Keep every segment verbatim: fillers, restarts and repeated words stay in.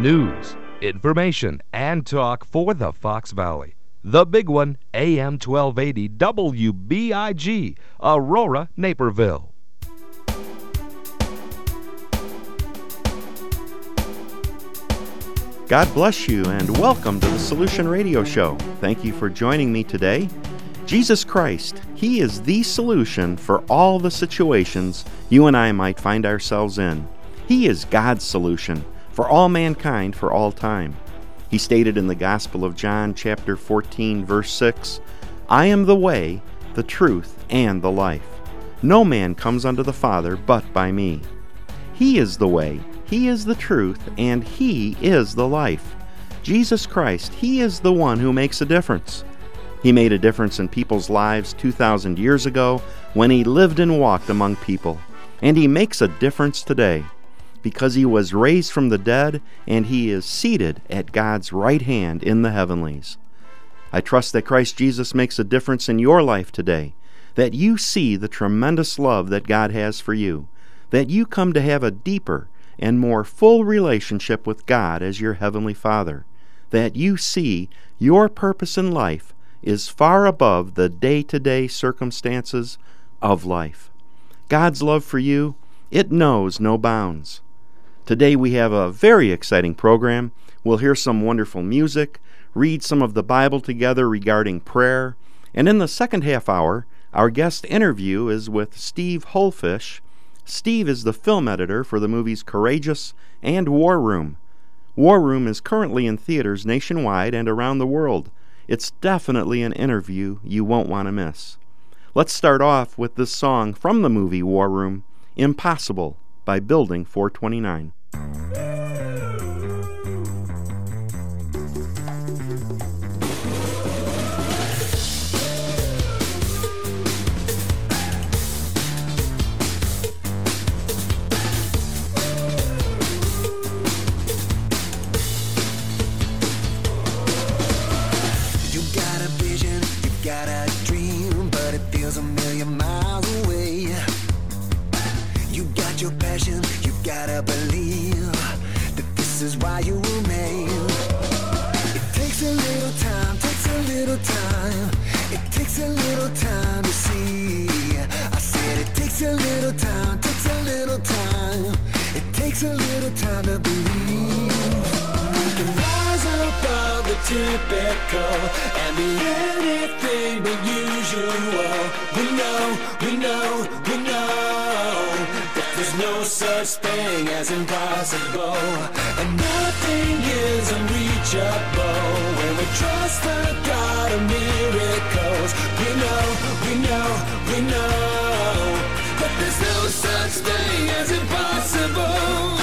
News, information, and talk for the Fox Valley. The Big One, A M twelve eighty W B I G, Aurora, Naperville. God bless you and welcome to the Solution Radio Show. Thank you for joining me today. Jesus Christ, He is the solution for all the situations you and I might find ourselves in. He is God's solution for all mankind for all time. He stated in the Gospel of John, chapter fourteen, verse six, "I am the way, the truth, and the life. No man comes unto the Father but by me." He is the way, He is the truth, and He is the life. Jesus Christ, He is the one who makes a difference. He made a difference in people's lives two thousand years ago when He lived and walked among people. And He makes a difference today, because He was raised from the dead and He is seated at God's right hand in the heavenlies. I trust that Christ Jesus makes a difference in your life today, that you see the tremendous love that God has for you, that you come to have a deeper and more full relationship with God as your Heavenly Father, that you see your purpose in life is far above the day-to-day circumstances of life. God's love for you, it knows no bounds. Today we have a very exciting program. We'll hear some wonderful music, read some of the Bible together regarding prayer, and in the second half hour, our guest interview is with Steve Hullfish. Steve is the film editor for the movies Courageous and War Room. War Room is currently in theaters nationwide and around the world. It's definitely an interview you won't want to miss. Let's start off with this song from the movie War Room, "Impossible" by Building four twenty-nine. You got a vision, you got a dream, but it feels a million miles away. You got your passion, you gotta believe that this is why you were made. It takes a little time, takes a little time, it takes a little time to see. I said it takes a little time, takes a little time, it takes a little time to believe. We can rise above the typical and be anything but usual. We know, we know, we know. There's no such thing as impossible, and nothing is unreachable. When we trust the God of miracles, we know, we know, we know that there's no such thing as impossible.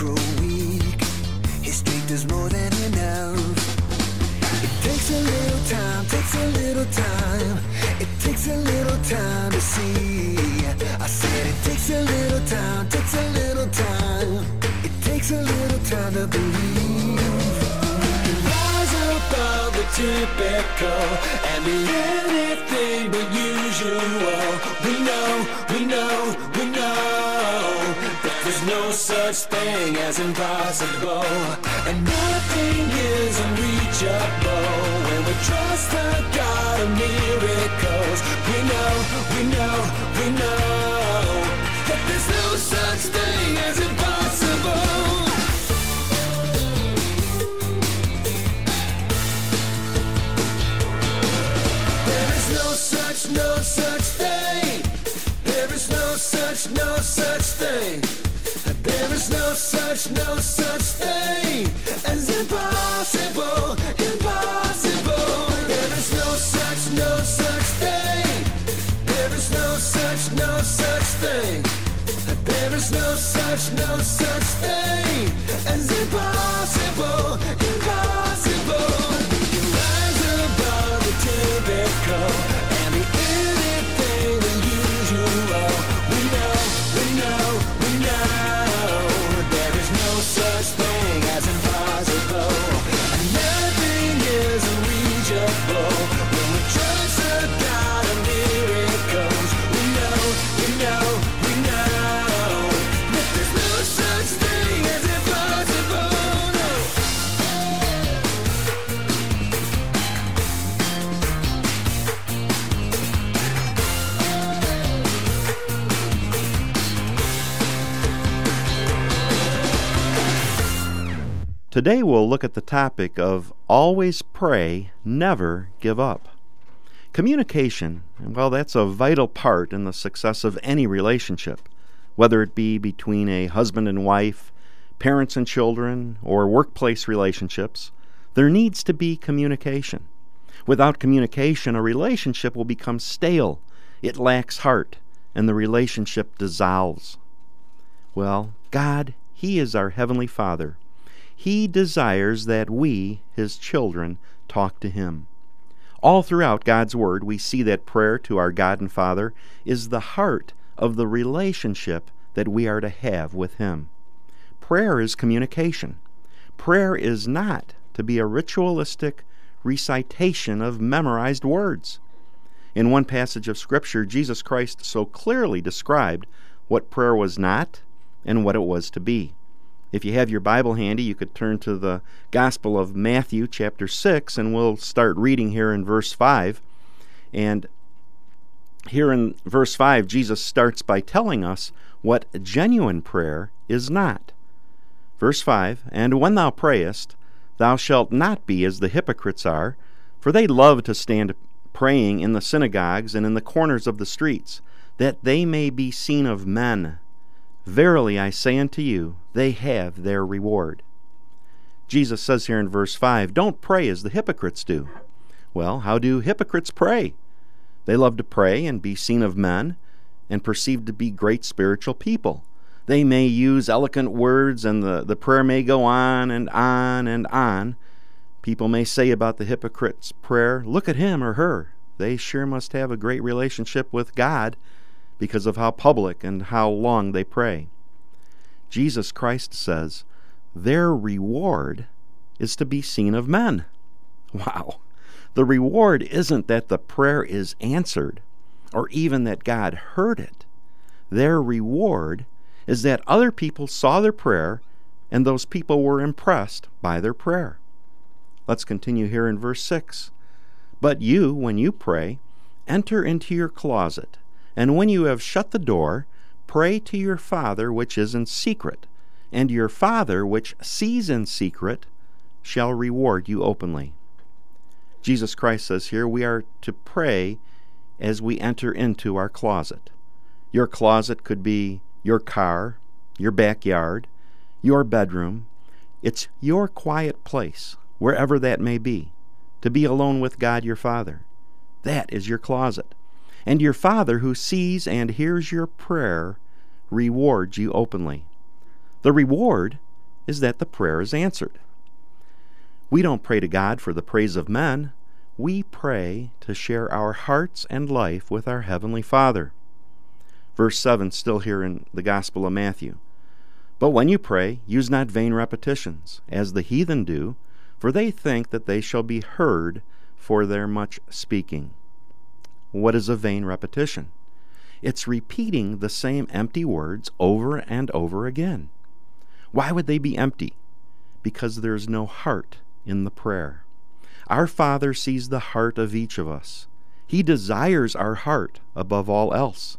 Grow weak, His strength is more than enough. It takes a little time, takes a little time, it takes a little time to see. I said it takes a little time, takes a little time, it takes a little time to believe. We can rise above the typical and be anything but usual. We know, we know, we know that there's no such thing as impossible, and nothing is unreachable. When we trust the God of miracles, we know, we know, we know that there's no such thing as impossible. There is no such, no such thing. There is no such, no such thing. There is no such, no such thing as impossible, impossible. There is no such, no such thing. There is no such, no such thing. There is no such, no such thing as impossible, impossible. We can rise above the typical and be anything we Today we'll look at the topic of always pray, never give up. Communication, well, that's a vital part in the success of any relationship, whether it be between a husband and wife, parents and children, or workplace relationships. There needs to be communication. Without communication, a relationship will become stale, it lacks heart, and the relationship dissolves. Well, God, He is our Heavenly Father. He desires that we, His children, talk to Him. All throughout God's Word, we see that prayer to our God and Father is the heart of the relationship that we are to have with Him. Prayer is communication. Prayer is not to be a ritualistic recitation of memorized words. In one passage of Scripture, Jesus Christ so clearly described what prayer was not and what it was to be. If you have your Bible handy, you could turn to the Gospel of Matthew, chapter six, and we'll start reading here in verse five. And here in verse five, Jesus starts by telling us what genuine prayer is not. Verse five, "And when thou prayest, thou shalt not be as the hypocrites are, for they love to stand praying in the synagogues and in the corners of the streets, that they may be seen of men. Verily I say unto you, they have their reward." Jesus says here in verse five, don't pray as the hypocrites do. Well, how do hypocrites pray? They love to pray and be seen of men and perceived to be great spiritual people. They may use eloquent words and the, the prayer may go on and on and on. People may say about the hypocrite's prayer, look at him or her. They sure must have a great relationship with God because of how public and how long they pray. Jesus Christ says, their reward is to be seen of men. Wow! The reward isn't that the prayer is answered, or even that God heard it. Their reward is that other people saw their prayer, and those people were impressed by their prayer. Let's continue here in verse six. "But you, when you pray, enter into your closet, and when you have shut the door, pray to your Father which is in secret, and your Father which sees in secret shall reward you openly." Jesus Christ says here we are to pray as we enter into our closet. Your closet could be your car, your backyard, your bedroom. It's your quiet place, wherever that may be, to be alone with God your Father. That is your closet. And your Father who sees and hears your prayer rewards you openly. The reward is that the prayer is answered. We don't pray to God for the praise of men. We pray to share our hearts and life with our Heavenly Father. Verse seven, still here in the Gospel of Matthew. "But when you pray, use not vain repetitions, as the heathen do, for they think that they shall be heard for their much speaking." What is a vain repetition? It's repeating the same empty words over and over again. Why would they be empty? Because there's no heart in the prayer. Our Father sees the heart of each of us. He desires our heart above all else.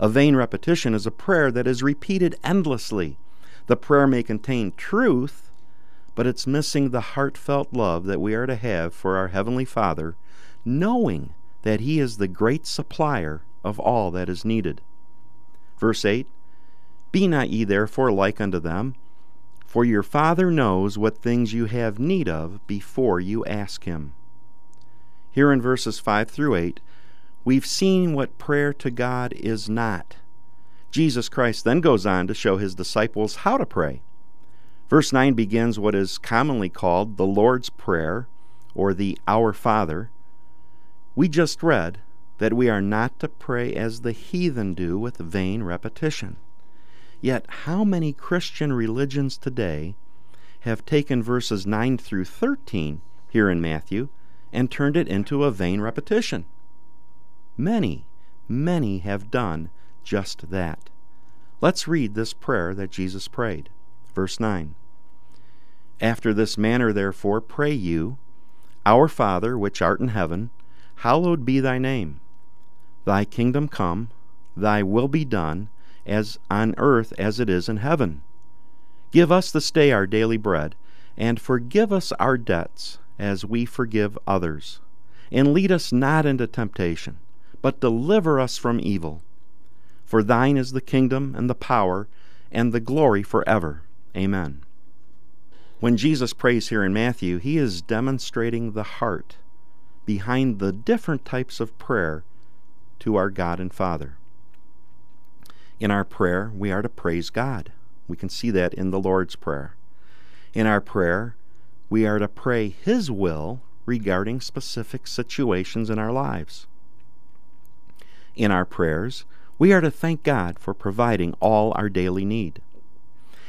A vain repetition is a prayer that is repeated endlessly. The prayer may contain truth, but it's missing the heartfelt love that we are to have for our Heavenly Father, knowing that He is the great supplier of all that is needed. Verse eight, "Be not ye therefore like unto them, for your Father knows what things you have need of before you ask Him." Here in verses five through eight, we've seen what prayer to God is not. Jesus Christ then goes on to show His disciples how to pray. Verse nine begins what is commonly called the Lord's Prayer, or the Our Father. We just read that we are not to pray as the heathen do with vain repetition. Yet how many Christian religions today have taken verses nine through thirteen here in Matthew and turned it into a vain repetition? Many, many have done just that. Let's read this prayer that Jesus prayed. Verse nine, "After this manner therefore pray you, Our Father which art in heaven, hallowed be thy name. Thy kingdom come, thy will be done, as on earth as it is in heaven. Give us this day our daily bread, And forgive us our debts as we forgive others. And lead us not into temptation, but deliver us from evil. For thine is the kingdom and the power and the glory forever. Amen. When Jesus prays here in Matthew, he is demonstrating the heart behind the different types of prayer to our God and Father. In our prayer, we are to praise God. We can see that in the Lord's Prayer. In our prayer, we are to pray His will regarding specific situations in our lives. In our prayers, we are to thank God for providing all our daily need.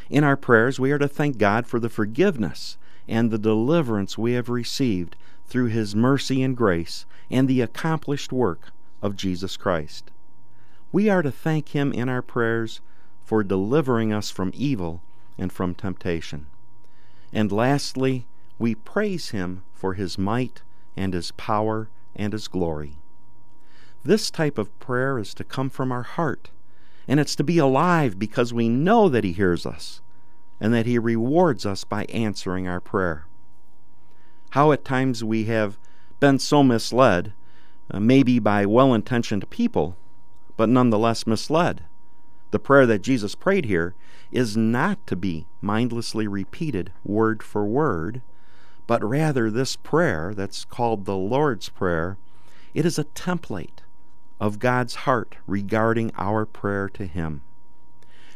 In our prayers, we are to thank God for the forgiveness and the deliverance we have received through His mercy and grace and the accomplished work of Jesus Christ. We are to thank Him in our prayers for delivering us from evil and from temptation. And lastly, we praise Him for His might and His power and His glory. This type of prayer is to come from our heart, and it's to be alive because we know that He hears us and that He rewards us by answering our prayer. How at times we have been so misled, uh, maybe by well-intentioned people, but nonetheless misled. The prayer that Jesus prayed here is not to be mindlessly repeated word for word, but rather this prayer that's called the Lord's Prayer, it is a template of God's heart regarding our prayer to Him.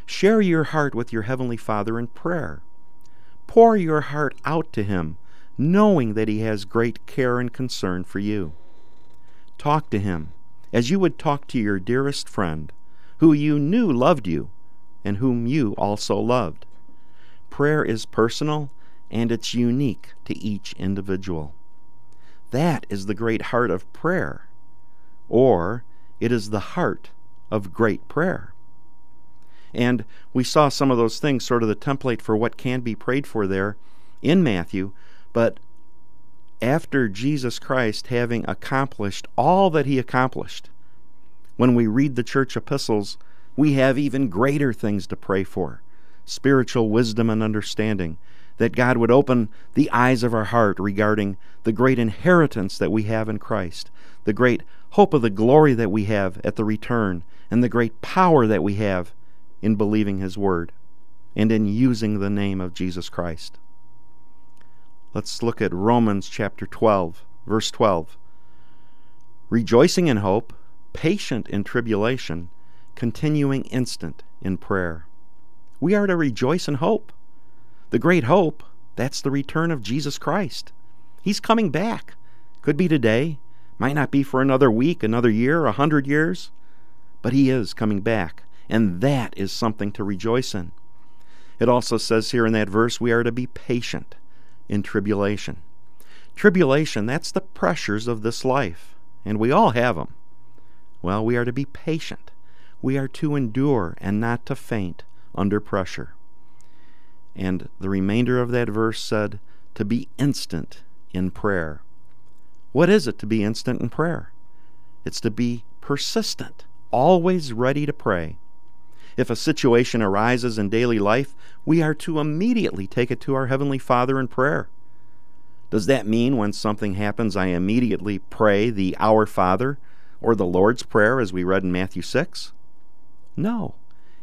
Share your heart with your Heavenly Father in prayer. Pour your heart out to Him, knowing that He has great care and concern for you. Talk to Him as you would talk to your dearest friend, who you knew loved you and whom you also loved. Prayer is personal and it's unique to each individual. That is the great heart of prayer, or it is the heart of great prayer. And we saw some of those things, sort of the template for what can be prayed for there in Matthew, but after Jesus Christ having accomplished all that He accomplished, when we read the church epistles, we have even greater things to pray for, spiritual wisdom and understanding, that God would open the eyes of our heart regarding the great inheritance that we have in Christ, the great hope of the glory that we have at the return, and the great power that we have in believing His word and in using the name of Jesus Christ. Let's look at Romans chapter twelve, verse twelve. Rejoicing in hope, patient in tribulation, continuing instant in prayer. We are to rejoice in hope. The great hope, that's the return of Jesus Christ. He's coming back. Could be today, might not be for another week, another year, a hundred years, but He is coming back, and that is something to rejoice in. It also says here in that verse, we are to be patient in tribulation. Tribulation, that's the pressures of this life, and we all have them. Well, we are to be patient. We are to endure and not to faint under pressure. And the remainder of that verse said, to be instant in prayer. What is it to be instant in prayer? It's to be persistent, always ready to pray. If a situation arises in daily life, we are to immediately take it to our Heavenly Father in prayer. Does that mean when something happens, I immediately pray the Our Father or the Lord's Prayer as we read in Matthew six? No.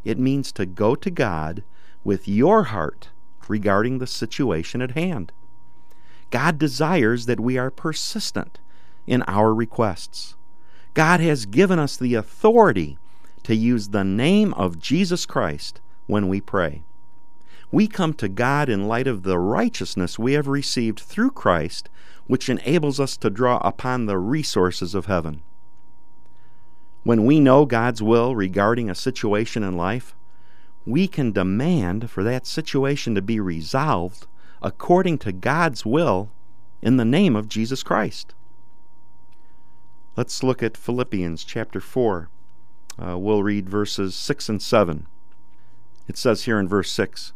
It means to go to God with your heart regarding the situation at hand. God desires that we are persistent in our requests. God has given us the authority to use the name of Jesus Christ when we pray. We come to God in light of the righteousness we have received through Christ, which enables us to draw upon the resources of heaven. When we know God's will regarding a situation in life, we can demand for that situation to be resolved according to God's will in the name of Jesus Christ. Let's look at Philippians chapter four. Uh, we'll read verses six and seven. It says here in verse six,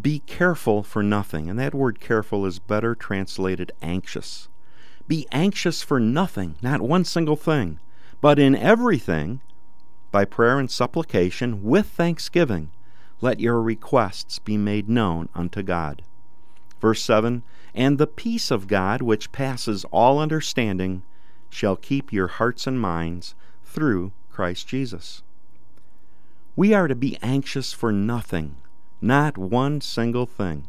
be careful for nothing. And that word careful is better translated anxious. Be anxious for nothing, not one single thing, but in everything, by prayer and supplication, with thanksgiving, let your requests be made known unto God. Verse seven, "And the peace of God, which passes all understanding, shall keep your hearts and minds through Christ Jesus." We are to be anxious for nothing, not one single thing.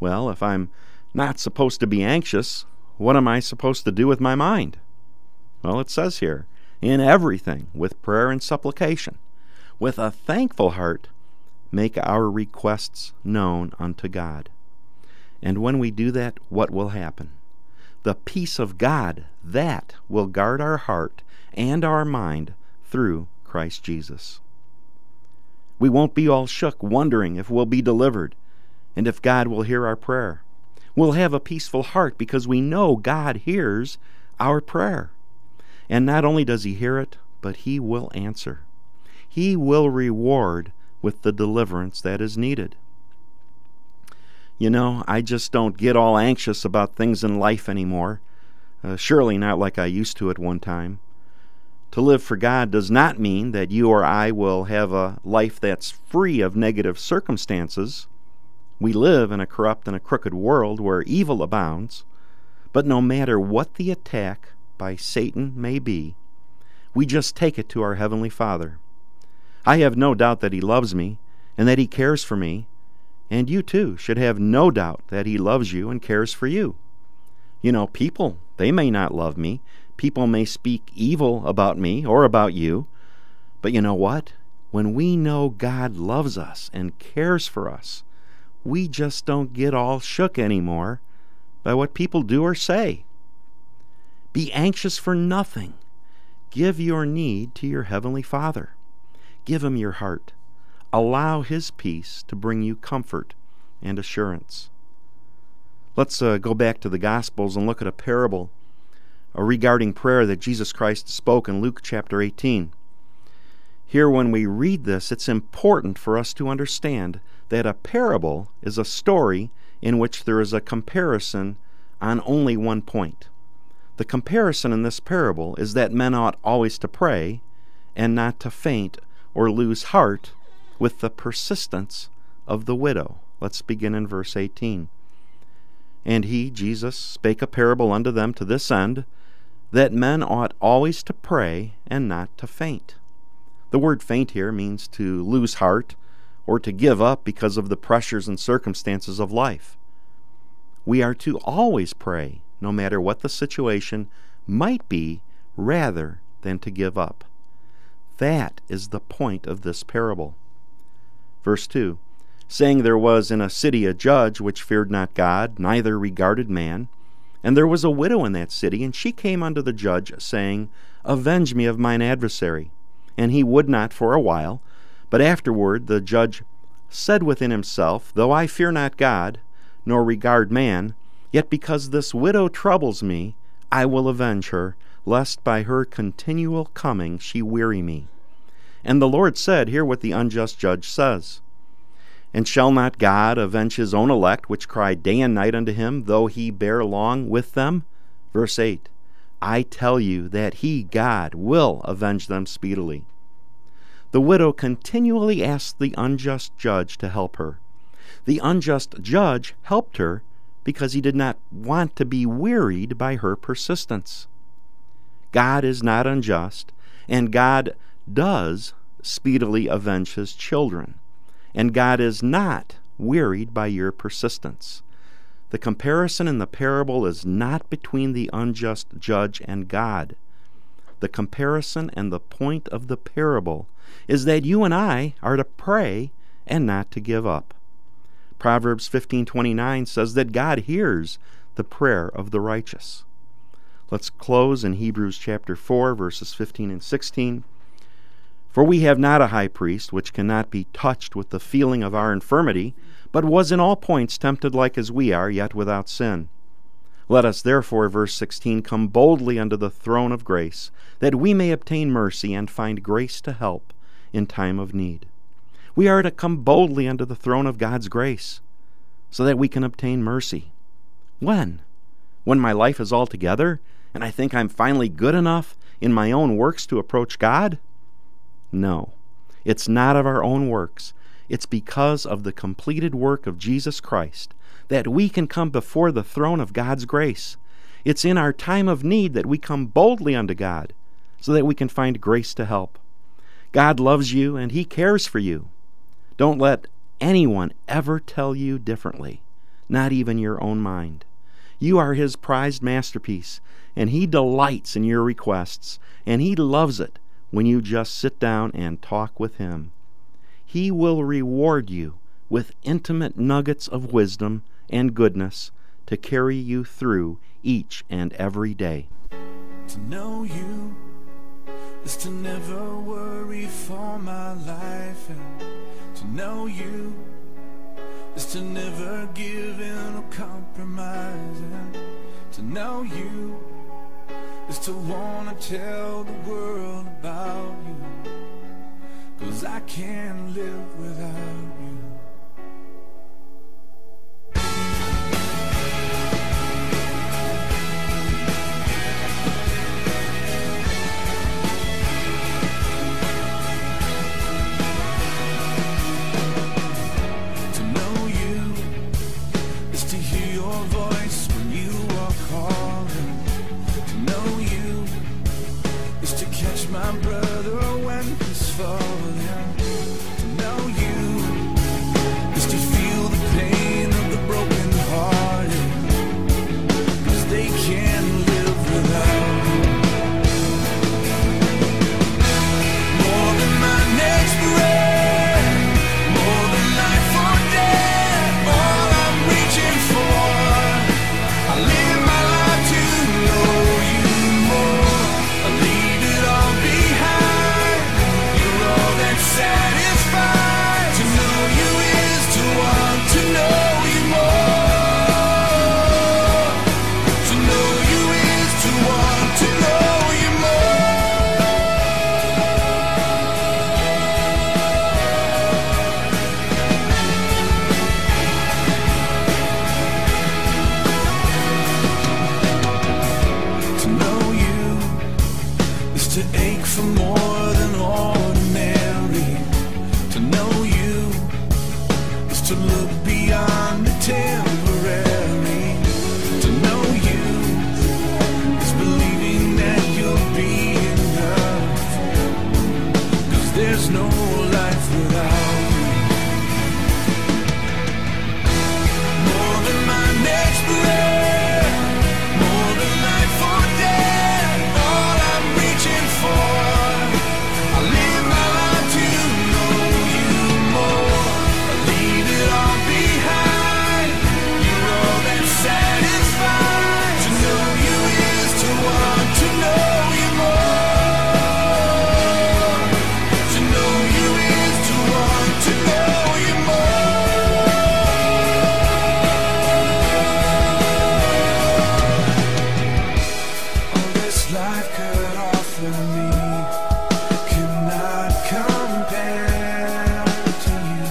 Well, if I'm not supposed to be anxious, what am I supposed to do with my mind? Well, it says here, "In everything, with prayer and supplication, with a thankful heart, make our requests known unto God." And when we do that, what will happen? The peace of God, that will guard our heart and our mind through Christ Jesus. We won't be all shook, wondering if we'll be delivered and if God will hear our prayer. We'll have a peaceful heart because we know God hears our prayer. And not only does He hear it, but He will answer. He will reward with the deliverance that is needed. You know, I just don't get all anxious about things in life anymore. Uh, surely not like I used to at one time. To live for God does not mean that you or I will have a life that's free of negative circumstances. We live in a corrupt and a crooked world where evil abounds. But no matter what the attack by Satan may be, we just take it to our Heavenly Father. I have no doubt that He loves me and that He cares for me. And you, too, should have no doubt that He loves you and cares for you. You know, people, they may not love me. People may speak evil about me or about you. But you know what? When we know God loves us and cares for us, we just don't get all shook anymore by what people do or say. Be anxious for nothing. Give your need to your Heavenly Father. Give Him your heart. Allow His peace to bring you comfort and assurance. Let's uh, go back to the Gospels and look at a parable uh, regarding prayer that Jesus Christ spoke in Luke chapter eighteen. Here, when we read this, it's important for us to understand that a parable is a story in which there is a comparison on only one point. The comparison in this parable is that men ought always to pray and not to faint or lose heart with the persistence of the widow. Let's begin in verse eighteen. "And he," Jesus, "spake a parable unto them to this end, that men ought always to pray and not to faint." The word faint here means to lose heart or to give up because of the pressures and circumstances of life. We are to always pray, no matter what the situation might be, rather than to give up. That is the point of this parable. Verse two, "Saying there was in a city a judge which feared not God, neither regarded man. And there was a widow in that city, and she came unto the judge, saying, Avenge me of mine adversary. And he would not for a while. But afterward the judge said within himself, Though I fear not God, nor regard man, yet because this widow troubles me, I will avenge her, lest by her continual coming she weary me. And the Lord said," hear what the unjust judge says, "And shall not God avenge His own elect, which cry day and night unto Him, though He bear long with them?" Verse eight, "I tell you that He," God, "will avenge them speedily." The widow continually asked the unjust judge to help her. The unjust judge helped her because he did not want to be wearied by her persistence. God is not unjust, and God does speedily avenge His children, and God is not wearied by your persistence. The comparison in the parable is not between the unjust judge and God. The comparison and the point of the parable is that you and I are to pray and not to give up. Proverbs fifteen twenty-nine says that God hears the prayer of the righteous. Let's close in Hebrews chapter four, verses fifteen and sixteen. "For we have not a high priest which cannot be touched with the feeling of our infirmity, but was in all points tempted like as we are, yet without sin. Let us therefore," verse sixteen, "come boldly unto the throne of grace, that we may obtain mercy and find grace to help in time of need." We are to come boldly unto the throne of God's grace so that we can obtain mercy. When? When my life is all together and I think I'm finally good enough in my own works to approach God? No, it's not of our own works. It's because of the completed work of Jesus Christ that we can come before the throne of God's grace. It's in our time of need that we come boldly unto God so that we can find grace to help. God loves you and He cares for you. Don't let anyone ever tell you differently, not even your own mind. You are His prized masterpiece, and He delights in your requests, and He loves it when you just sit down and talk with Him. He will reward you with intimate nuggets of wisdom and goodness to carry you through each and every day. To know You is to never worry for my life, and to know You is to never give in or compromise, and to know You is to want to tell the world about You, 'cause I can't live without You. My brother when he's falling. To know You is to feel the pain of the broken hearted, 'cause they can't live without You. More than my next breath, more than life or death, all I'm reaching for, I live my life to know You more. I leave it all behind. You're all that satisfies. To know You is to want to know You more. To know You is to want to know You more. To know You is to ache for more than ordinary. To know You is to look beyond the temporary. To know You is believing that You'll be enough, 'cause there's no life without You. More than my next breath, more than life or death, all I'm reaching for, I live my life to know You more. I leave it all behind. You're all that satisfies. To know You is to want to know You more. To know You is to want to know You more. All this life could offer me cannot compare to You,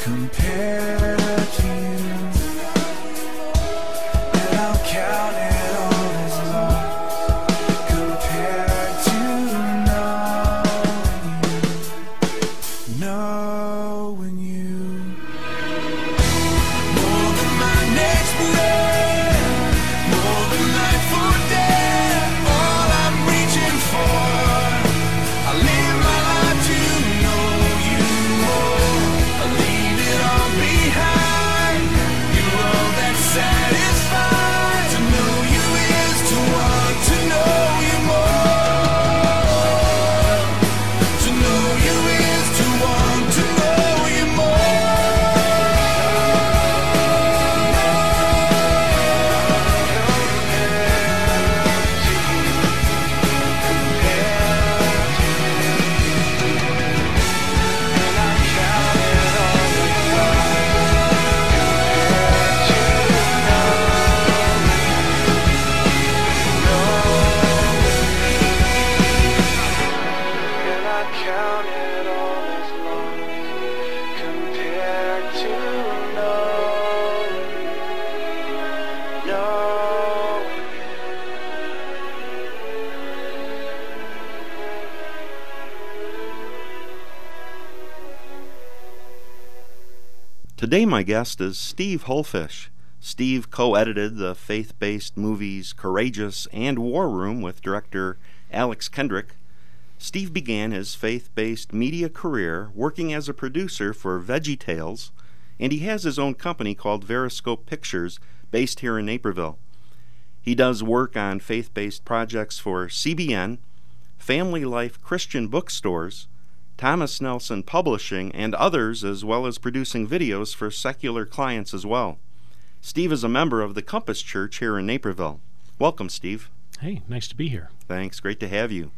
compare to You. And I'll count it all as love compared to knowing You, knowing You. More than my next breath, more than life or death, all I'm reaching for, I live my life to know You more. I leave it all behind. You're all that satisfies. To know You is to want to know You more. To know You is to want to know You more. And I count it all as love compared to knowing You, knowing You. Today my guest is Steve Hullfish. Steve co-edited the faith-based movies Courageous and War Room with director Alex Kendrick. Steve began his faith-based media career working as a producer for VeggieTales, and he has his own company called Veriscope Pictures based here in Naperville. He does work on faith-based projects for C B N, Family Life Christian Bookstores, Thomas Nelson Publishing, and others, as well as producing videos for secular clients as well. Steve is a member of the Compass Church here in Naperville. Welcome, Steve. Hey, nice to be here. Thanks. Great to have you.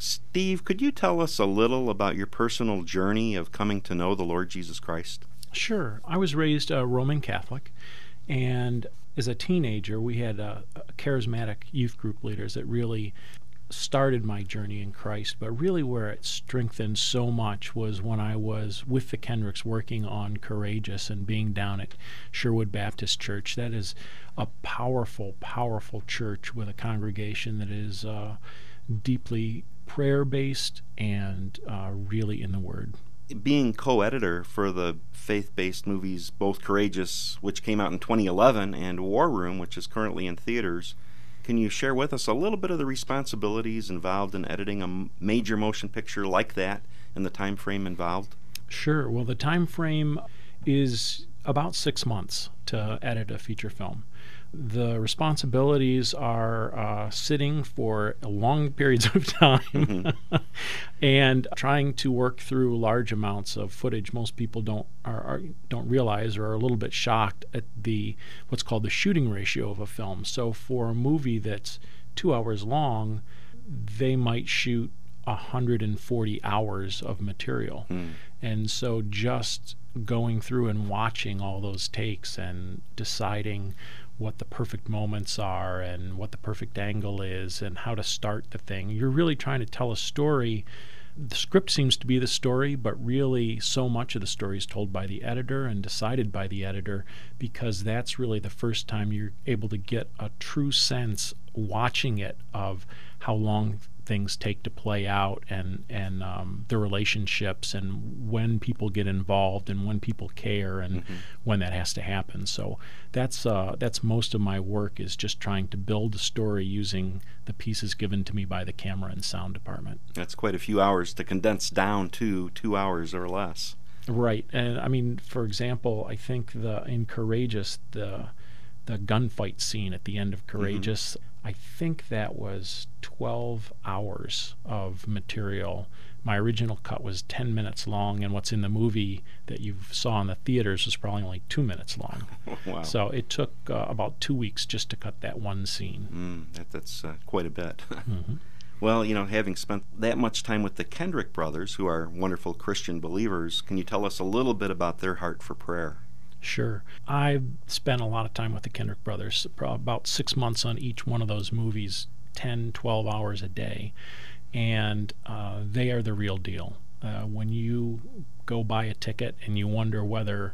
Steve, could you tell us a little about your personal journey of coming to know the Lord Jesus Christ? Sure. I was raised a Roman Catholic, and as a teenager, we had a, a charismatic youth group leaders that really started my journey in Christ, but really where it strengthened so much was when I was with the Kendricks working on Courageous and being down at Sherwood Baptist Church. That is a powerful, powerful church with a congregation that is uh, deeply prayer-based and uh, really in the Word. Being co-editor for the faith-based movies, both Courageous, which came out in twenty eleven, and War Room, which is currently in theaters, can you share with us a little bit of the responsibilities involved in editing a major motion picture like that and the time frame involved? Sure. Well, the time frame is about six months to edit a feature film. The responsibilities are uh, sitting for long periods of time mm-hmm. and trying to work through large amounts of footage. Most people don't are, are, don't realize or are a little bit shocked at the what's called the shooting ratio of a film. So for a movie that's two hours long, they might shoot one hundred forty hours of material. Mm. And so just going through and watching all those takes and deciding what the perfect moments are and what the perfect angle is and how to start the thing. You're really trying to tell a story. The script seems to be the story, but really so much of the story is told by the editor and decided by the editor, because that's really the first time you're able to get a true sense watching it of how long things take to play out and, and um, the relationships and when people get involved and when people care and mm-hmm. when that has to happen. So that's uh, that's most of my work, is just trying to build a story using the pieces given to me by the camera and sound department. That's quite a few hours to condense down to two hours or less. Right. And I mean, for example, I think the in Courageous, the, the gunfight scene at the end of Courageous, mm-hmm. I think that was twelve hours of material. My original cut was ten minutes long, and what's in the movie that you saw in the theaters was probably only two minutes long. Wow. So it took uh, about two weeks just to cut that one scene. Mm, that, that's uh, quite a bit. Mm-hmm. Well, you know, having spent that much time with the Kendrick brothers, who are wonderful Christian believers, can you tell us a little bit about their heart for prayer? Sure. I've spent a lot of time with the Kendrick brothers, about six months on each one of those movies, ten, twelve hours a day, and uh, they are the real deal. Uh, when you go buy a ticket and you wonder whether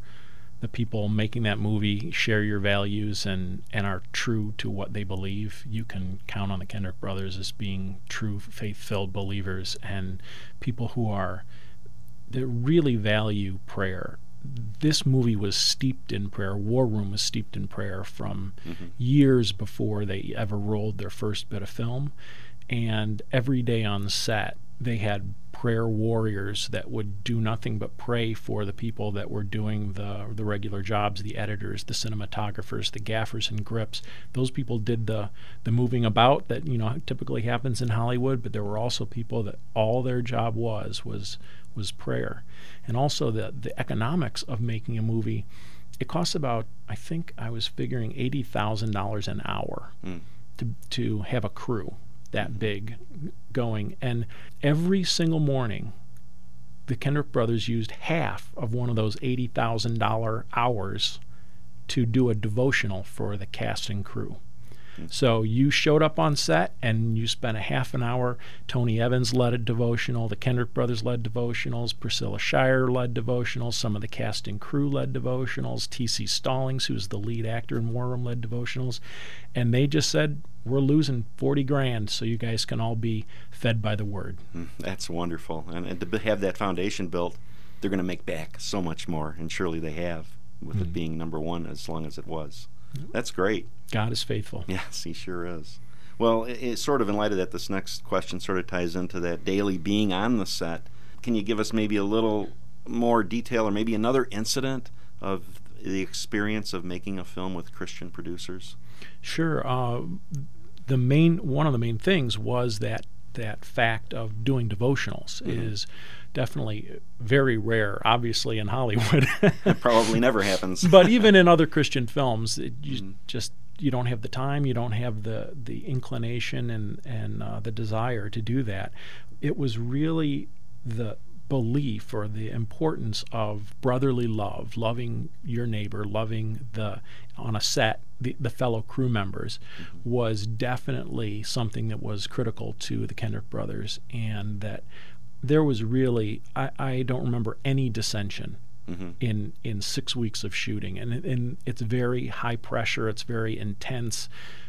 the people making that movie share your values and, and are true to what they believe, you can count on the Kendrick brothers as being true faith-filled believers and people who are that really value prayer. This movie was steeped in prayer. War Room was steeped in prayer from mm-hmm. years before they ever rolled their first bit of film. And every day on set, they had prayer warriors that would do nothing but pray for the people that were doing the the regular jobs, the editors, the cinematographers, the gaffers and grips. Those people did the the moving about that, you know, typically happens in Hollywood, but there were also people that all their job was was was prayer. And also the the economics of making a movie, it costs about, I think I was figuring eighty thousand dollars an hour mm. to to have a crew that big going. And every single morning, the Kendrick brothers used half of one of those eighty thousand dollars hours to do a devotional for the cast and crew. Mm-hmm. So you showed up on set and you spent a half an hour. Tony Evans led a devotional. The Kendrick brothers led devotionals. Priscilla Shire led devotionals. Some of the cast and crew led devotionals. T C. Stallings, who's the lead actor in War Room, led devotionals. And they just said, we're losing forty grand so you guys can all be fed by the Word. That's wonderful. And, and to have that foundation built they're going to make back so much more, and surely they have, with mm-hmm. it being number one as long as it was. Mm-hmm. That's great. God is faithful. Yes, he sure is. Well, it, it sort of in light of that, this next question sort of ties into that daily being on the set. Can you give us maybe a little more detail, or maybe another incident of the experience of making a film with Christian producers? Sure. Uh, the main one of the main things was that that fact of doing devotionals mm-hmm. is definitely very rare, obviously, in Hollywood. It probably never happens. But even in other Christian films, it, you mm-hmm. just you don't have the time, you don't have the, the inclination and, and uh, the desire to do that. It was really the belief or the importance of brotherly love, loving your neighbor, loving the on a set, the, the fellow crew members, mm-hmm. was definitely something that was critical to the Kendrick brothers, and that there was really, I, I don't remember any dissension mm-hmm. in in six weeks of shooting. And, and it's very high pressure, it's very intense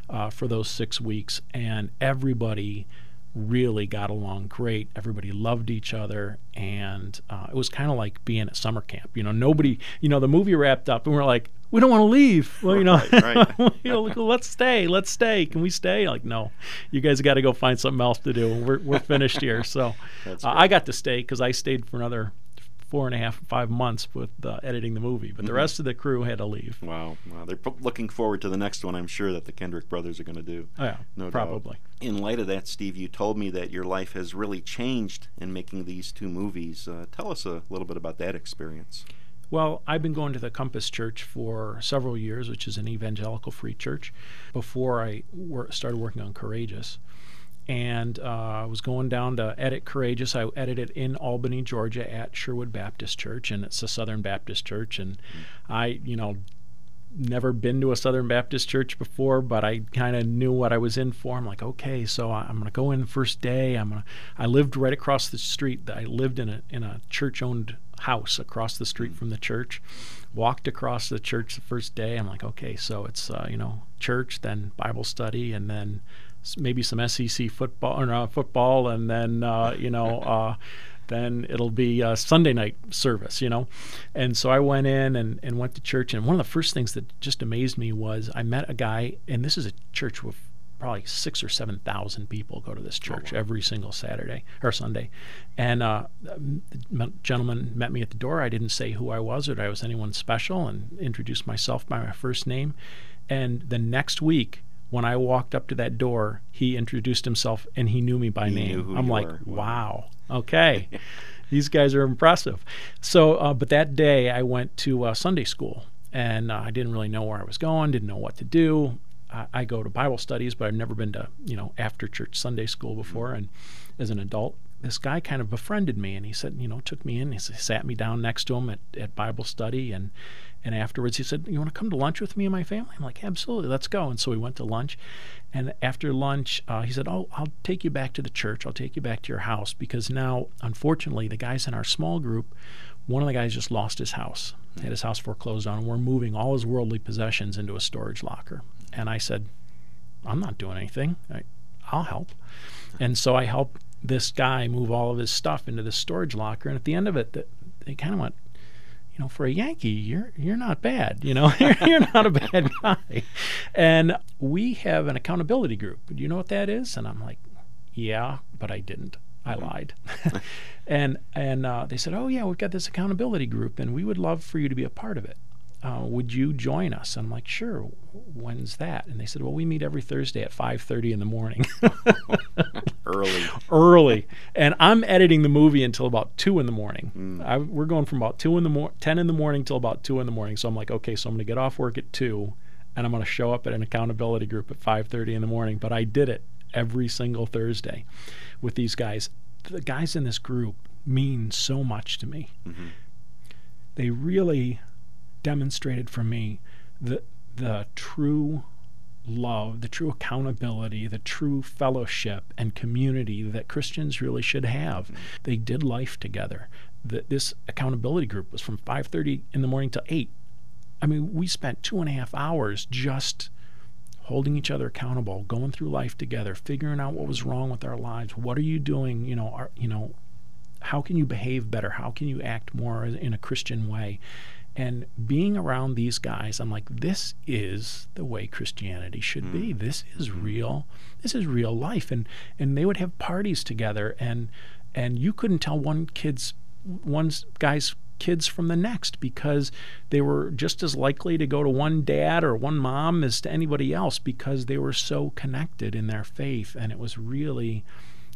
uh, for those six weeks, and everybody really got along great. Everybody loved each other, and uh, it was kind of like being at summer camp. You know, nobody, you know, the movie wrapped up, and we're like, we don't want to leave. Well, you know, right, right. you know, let's stay, let's stay. Can we stay? Like, no, you guys got to go find something else to do. We're we're finished here. So uh, I got to stay because I stayed for another four and a half, five months with uh, editing the movie. But the mm-hmm. rest of the crew had to leave. Wow. wow. They're p- looking forward to the next one, I'm sure, that the Kendrick brothers are going to do. Oh, yeah, no probably. Doubt. In light of that, Steve, you told me that your life has really changed in making these two movies. Uh, tell us a little bit about that experience. Well, I've been going to the Compass Church for several years, which is an evangelical free church, before I wor- started working on Courageous. And uh, I was going down to edit Courageous. I edited in Albany, Georgia at Sherwood Baptist Church, and it's a Southern Baptist church. And mm-hmm. I, you know, never been to a Southern Baptist church before, but I kind of knew what I was in for. I'm like, okay, so I'm going to go in the first day. I'm gonna, I lived right across the street. I lived in a in a church-owned house across the street from the church. Walked across the church the first day. I'm like, okay, so it's uh, you know, church, then Bible study, and then maybe some S E C football or uh, football, and then uh, you know, uh, then it'll be uh, Sunday night service, you know. And so I went in and, and went to church, and one of the first things that just amazed me was I met a guy, and this is a church with probably six or seven thousand people go to this church oh, wow. every single Saturday or Sunday, and uh, the gentleman met me at the door. I didn't say who I was or that I was anyone special, and introduced myself by my first name. And the next week, when I walked up to that door, he introduced himself and he knew me by he name. I'm like, are. wow, okay, these guys are impressive. So, uh, but that day I went to uh, Sunday school, and uh, I didn't really know where I was going, didn't know what to do. I go to Bible studies, but I've never been to, you know, after church Sunday school before. And as an adult, this guy kind of befriended me, and he said, you know, took me in. He sat me down next to him at, at Bible study, and and afterwards he said, you want to come to lunch with me and my family? I'm like, absolutely, let's go. And so we went to lunch, and after lunch, uh, he said, oh, I'll take you back to the church. I'll take you back to your house, because now, unfortunately, the guys in our small group, one of the guys just lost his house, had his house foreclosed on, and we're moving all his worldly possessions into a storage locker. And I said, I'm not doing anything. I, I'll help. And so I helped this guy move all of his stuff into this storage locker. And at the end of it, the, they kind of went, you know, for a Yankee, you're you're not bad. You know, you're, you're not a bad guy. And we have an accountability group. Do you know what that is? And I'm like, yeah, but I didn't. I lied. and and uh, they said, oh, yeah, we've got this accountability group, and we would love for you to be a part of it. Uh, would you join us? And I'm like, sure, when's that? And they said, well, we meet every Thursday at five thirty in the morning. Early. Early. And I'm editing the movie until about two in the morning. Mm. I, we're going from about two in the mor- ten in the morning till about two in the morning. So I'm like, okay, so I'm going to get off work at two, and I'm going to show up at an accountability group at five thirty in the morning. But I did it every single Thursday with these guys. The guys in this group mean so much to me. Mm-hmm. They really demonstrated for me the the true love, the true accountability, the true fellowship and community that Christians really should have. Mm-hmm. They did life together. The, this accountability group was from five thirty in the morning to eight. I mean, we spent two and a half hours just holding each other accountable, going through life together, figuring out what was wrong with our lives. What are you doing? You know, are, you know, how can you behave better? How can you act more in a Christian way? And being around these guys, I'm like, this is the way Christianity should mm. be. This is real. This is real life. And and they would have parties together, and and you couldn't tell one kid's one guy's kids from the next, because they were just as likely to go to one dad or one mom as to anybody else, because they were so connected in their faith. And it was really,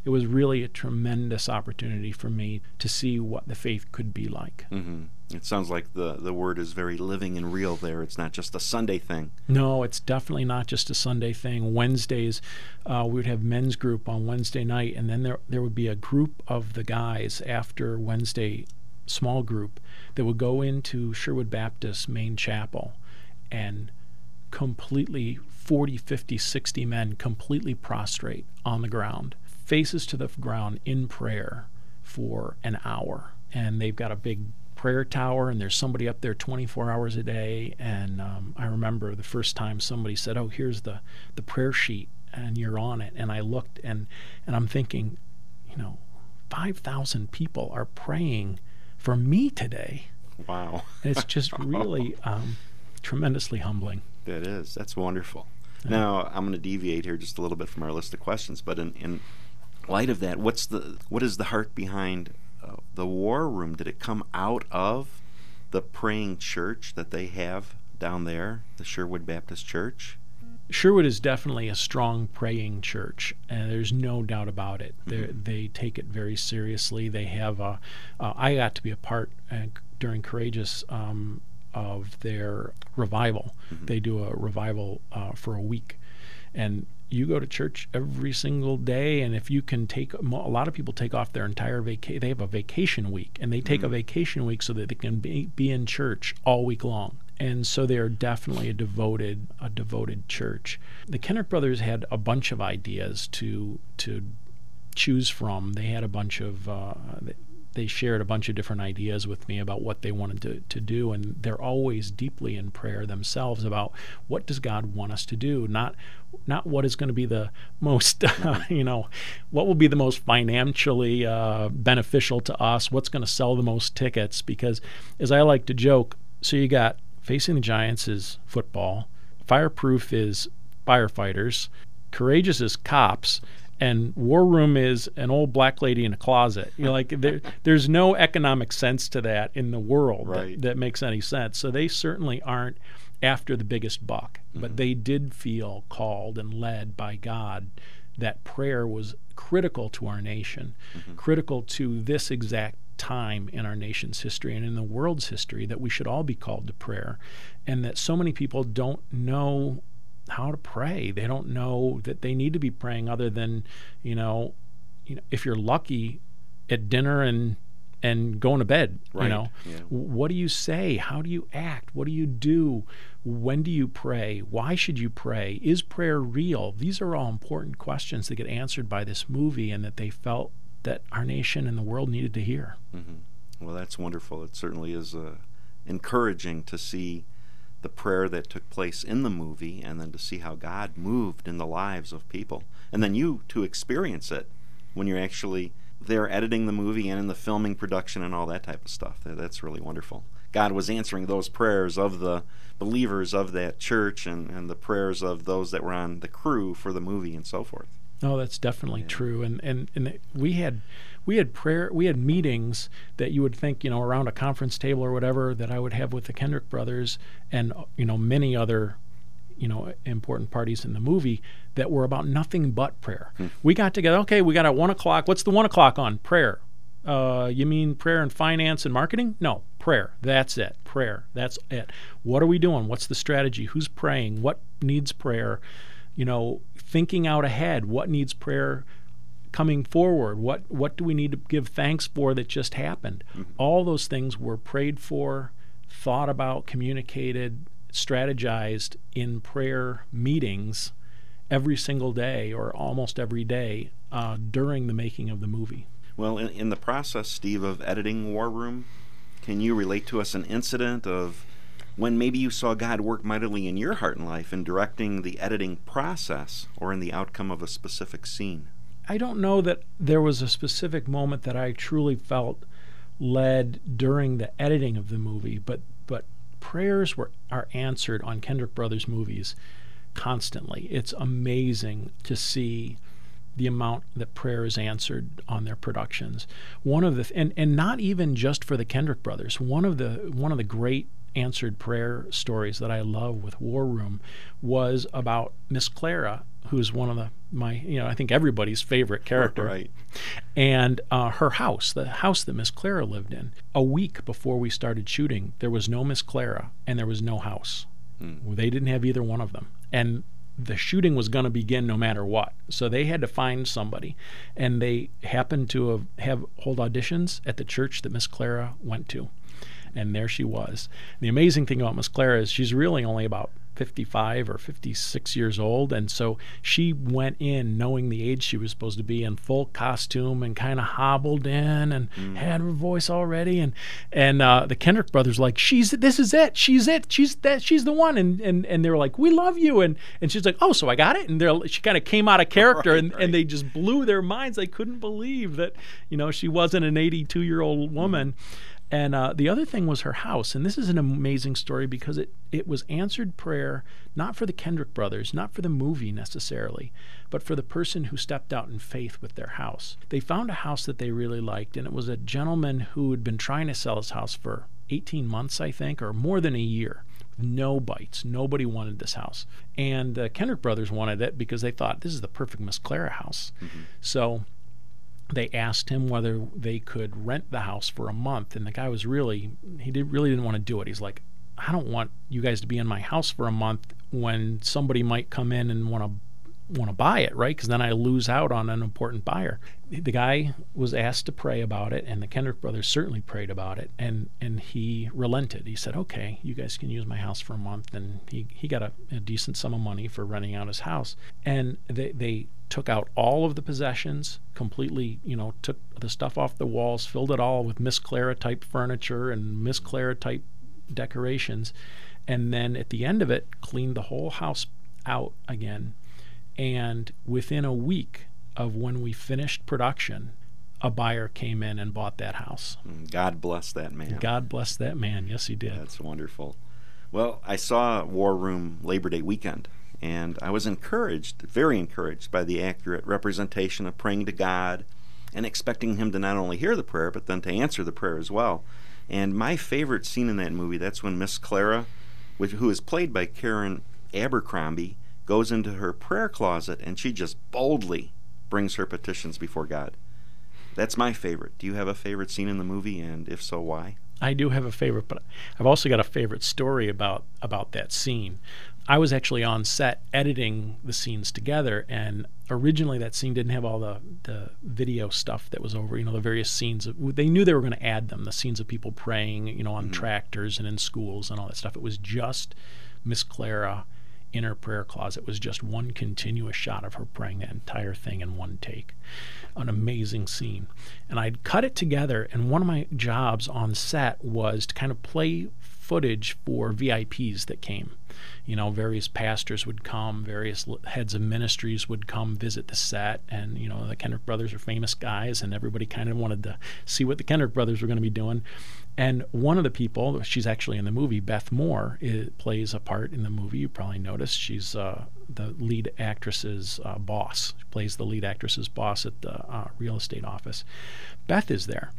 it was really a tremendous opportunity for me to see what the faith could be like. Mm-hmm. It sounds like the, the word is very living and real there. It's not just a Sunday thing. No, it's definitely not just a Sunday thing. Wednesdays, uh, we would have men's group on Wednesday night, and then there there would be a group of the guys after Wednesday, small group, that would go into Sherwood Baptist main chapel, and completely forty, fifty, sixty men completely prostrate on the ground, faces to the ground in prayer for an hour. And they've got a big prayer tower, and there's somebody up there twenty-four hours a day. And um, I remember the first time somebody said, oh, here's the, the prayer sheet, and you're on it. And I looked, and, and I'm thinking, you know, five thousand people are praying for me today. Wow. And it's just really um, tremendously humbling. That is. That's wonderful. Yeah. Now, I'm going to deviate here just a little bit from our list of questions, but in, in light of that, what's the what is the heart behind uh, the War Room? Did it come out of the praying church that they have down there, the Sherwood Baptist Church? Sherwood is definitely a strong praying church, and there's no doubt about it. Mm-hmm. They take it very seriously. They have a, uh, I got to be a part uh, during Courageous um, of their revival. Mm-hmm. They do a revival uh, for a week, and you go to church every single day, and if you can take, a lot of people take off their entire vacation. They have a vacation week, and they take mm-hmm. a vacation week so that they can be, be in church all week long. And so they are definitely a devoted, a devoted church. The Kendrick brothers had a bunch of ideas to to choose from. They had a bunch of, uh, they shared a bunch of different ideas with me about what they wanted to, to do. And they're always deeply in prayer themselves about what does God want us to do, not not what is going to be the most, uh, you know, what will be the most financially uh, beneficial to us, what's going to sell the most tickets. Because as I like to joke, so you got Facing the Giants is football, Fireproof is firefighters, Courageous is cops, and War Room is an old black lady in a closet. You know, like there, there's no economic sense to that in the world right. that, that makes any sense. So they certainly aren't after the biggest buck, but mm-hmm. they did feel called and led by God that prayer was critical to our nation, mm-hmm. critical to this exact time in our nation's history and in the world's history, that we should all be called to prayer, and that so many people don't know how to pray. They don't know that they need to be praying, other than, you know, you know, if you're lucky at dinner and and going to bed, right. you know, yeah. What do you say? How do you act? What do you do? When do you pray? Why should you pray? Is prayer real? These are all important questions that get answered by this movie, and that they felt that our nation and the world needed to hear. Mm-hmm. Well, that's wonderful. It certainly is uh, encouraging to see the prayer that took place in the movie, and then to see how God moved in the lives of people. And then you to experience it when you're actually there editing the movie and in the filming production and all that type of stuff. That's really wonderful. God was answering those prayers of the believers of that church, and, and the prayers of those that were on the crew for the movie and so forth. No, that's definitely yeah. true, and and and we had we had prayer we had meetings that you would think, you know, around a conference table or whatever, that I would have with the Kendrick brothers and, you know, many other, you know, important parties in the movie that were about nothing but prayer. Hmm. We got together. Okay, we got at one o'clock. What's the one o'clock on? Prayer. Uh, you mean prayer and finance and marketing? No, prayer. That's it. Prayer. That's it. What are we doing? What's the strategy? Who's praying? What needs prayer? You know, thinking out ahead, what needs prayer coming forward? What what do we need to give thanks for that just happened? Mm-hmm. All those things were prayed for, thought about, communicated, strategized in prayer meetings every single day, or almost every day, uh, during the making of the movie. Well, in, in the process, Steve, of editing War Room, can you relate to us an incident of when maybe you saw God work mightily in your heart and life in directing the editing process or in the outcome of a specific scene? I don't know that there was a specific moment that I truly felt led during the editing of the movie, but but prayers were are answered on Kendrick Brothers movies constantly. It's amazing to see the amount that prayer is answered on their productions. One of the and and not even just for the Kendrick Brothers. One of the one of the great answered prayer stories that I love with War Room was about Miss Clara, who's one of the my you know I think everybody's favorite character, right? And uh, her house, the house that Miss Clara lived in. A week before we started shooting, there was no Miss Clara and there was no house. Mm. They didn't have either one of them, and the shooting was going to begin no matter what. So they had to find somebody, and they happened to have, have hold auditions at the church that Miss Clara went to. And there she was. The amazing thing about Miss Clara is she's really only about fifty-five or fifty-six years old, and so she went in knowing the age she was supposed to be, in full costume, and kind of hobbled in and mm. had her voice already. And and uh, the Kendrick brothers like, she's this is it, she's it, she's that, she's the one. And and and they were like, we love you. And and she's like, oh, so I got it. And they're she kind of came out of character, right, and right. and they just blew their minds. They couldn't believe that you know she wasn't an eighty-two-year-old woman. Mm. And uh, the other thing was her house. And this is an amazing story because it, it was answered prayer, not for the Kendrick brothers, not for the movie necessarily, but for the person who stepped out in faith with their house. They found a house that they really liked, and it was a gentleman who had been trying to sell his house for eighteen months, I think, or more than a year. No bites. Nobody wanted this house. And the Kendrick brothers wanted it because they thought, this is the perfect Miss Clara house. Mm-hmm. So they asked him whether they could rent the house for a month, and the guy was really, he did, really didn't want to do it. He's like, I don't want you guys to be in my house for a month when somebody might come in and want to want to buy it, right? Because then I lose out on an important buyer. The guy was asked to pray about it, and the Kendrick brothers certainly prayed about it, and, and he relented. He said, okay, you guys can use my house for a month, and he, he got a, a decent sum of money for renting out his house. And they, they took out all of the possessions, completely, you know, took the stuff off the walls, filled it all with Miss Clara-type furniture and Miss Clara-type decorations, and then at the end of it, cleaned the whole house out again. And within a week of when we finished production, a buyer came in and bought that house. God bless that man. God bless that man. Yes, he did. That's wonderful. Well, I saw War Room Labor Day weekend, and I was encouraged, very encouraged, by the accurate representation of praying to God and expecting him to not only hear the prayer, but then to answer the prayer as well. And my favorite scene in that movie, that's when Miss Clara, which, who is played by Karen Abercrombie, goes into her prayer closet, and she just boldly brings her petitions before God. That's my favorite. Do you have a favorite scene in the movie, and if so, why? I do have a favorite, but I've also got a favorite story about, about that scene. I was actually on set editing the scenes together, and originally that scene didn't have all the, the video stuff that was over, you know, the various scenes. Of, they knew they were going to add them, the scenes of people praying, you know, on mm-hmm. tractors and in schools and all that stuff. It was just Miss Clara in her prayer closet. Was just one continuous shot of her praying that entire thing in one take. An amazing scene. And I'd cut it together, and one of my jobs on set was to kind of play footage for V I Ps that came. You know, various pastors would come, various heads of ministries would come visit the set, and, you know, the Kendrick brothers are famous guys, and everybody kind of wanted to see what the Kendrick brothers were going to be doing. And one of the people, she's actually in the movie, Beth Moore, it, plays a part in the movie. You probably noticed she's uh, the lead actress's uh, boss. She plays the lead actress's boss at the uh, real estate office. Beth is there.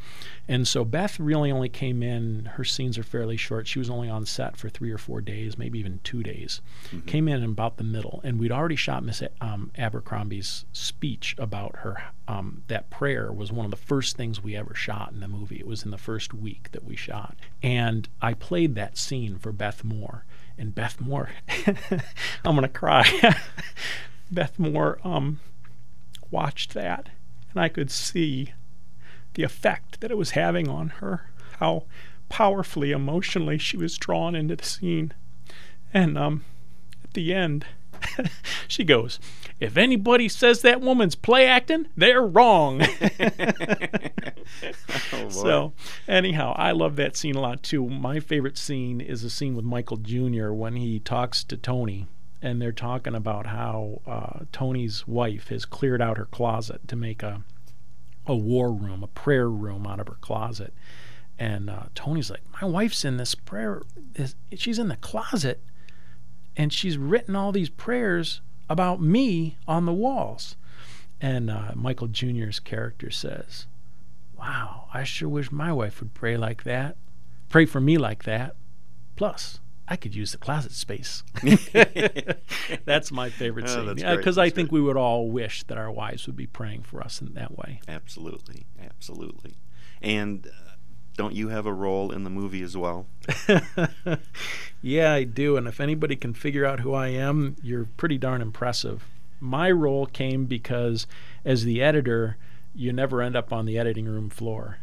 And so Beth really only came in, her scenes are fairly short. She was only on set for three or four days, maybe even two days. Mm-hmm. Came in about the middle. And we'd already shot Miss um, Abercrombie's speech about her. Um, that prayer was one of the first things we ever shot in the movie. It was in the first week that we shot. And I played that scene for Beth Moore. And Beth Moore, I'm going to cry. Beth Moore um, watched that, and I could see the effect that it was having on her, how powerfully emotionally she was drawn into the scene. And um, at the end, she goes, if anybody says that woman's play acting, they're wrong. Oh, so anyhow, I love that scene a lot too. My favorite scene is a scene with Michael Junior when he talks to Tony and they're talking about how uh, Tony's wife has cleared out her closet to make a a war room, a prayer room out of her closet. And uh, Tony's like, my wife's in this prayer, this, she's in the closet, and she's written all these prayers about me on the walls. And uh, Michael Junior's character says, wow, I sure wish my wife would pray like that, pray for me like that. Plus, I could use the closet space. That's my favorite scene. Because oh, yeah, I think great. we would all wish that our wives would be praying for us in that way. Absolutely. Absolutely. And uh, don't you have a role in the movie as well? Yeah, I do. And if anybody can figure out who I am, you're pretty darn impressive. My role came because as the editor, you never end up on the editing room floor.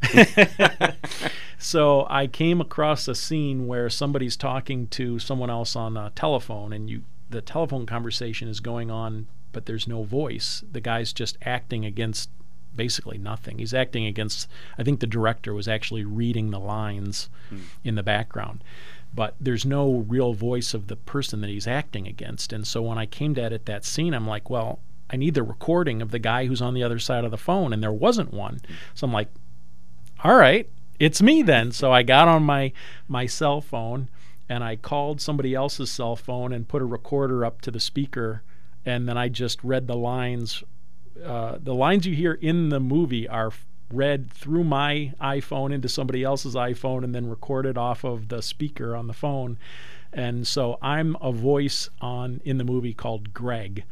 So I came across a scene where somebody's talking to someone else on a telephone, and you the telephone conversation is going on, but there's no voice. The guy's just acting against basically nothing. He's acting against, I think the director was actually reading the lines mm. in the background. But there's no real voice of the person that he's acting against. And so when I came to edit that scene, I'm like, well, I need the recording of the guy who's on the other side of the phone, and there wasn't one. So I'm like, all right, it's me then. So I got on my, my cell phone, and I called somebody else's cell phone and put a recorder up to the speaker, and then I just read the lines. Uh, the lines you hear in the movie are read through my iPhone into somebody else's iPhone and then recorded off of the speaker on the phone. And so I'm a voice on in the movie called Greg,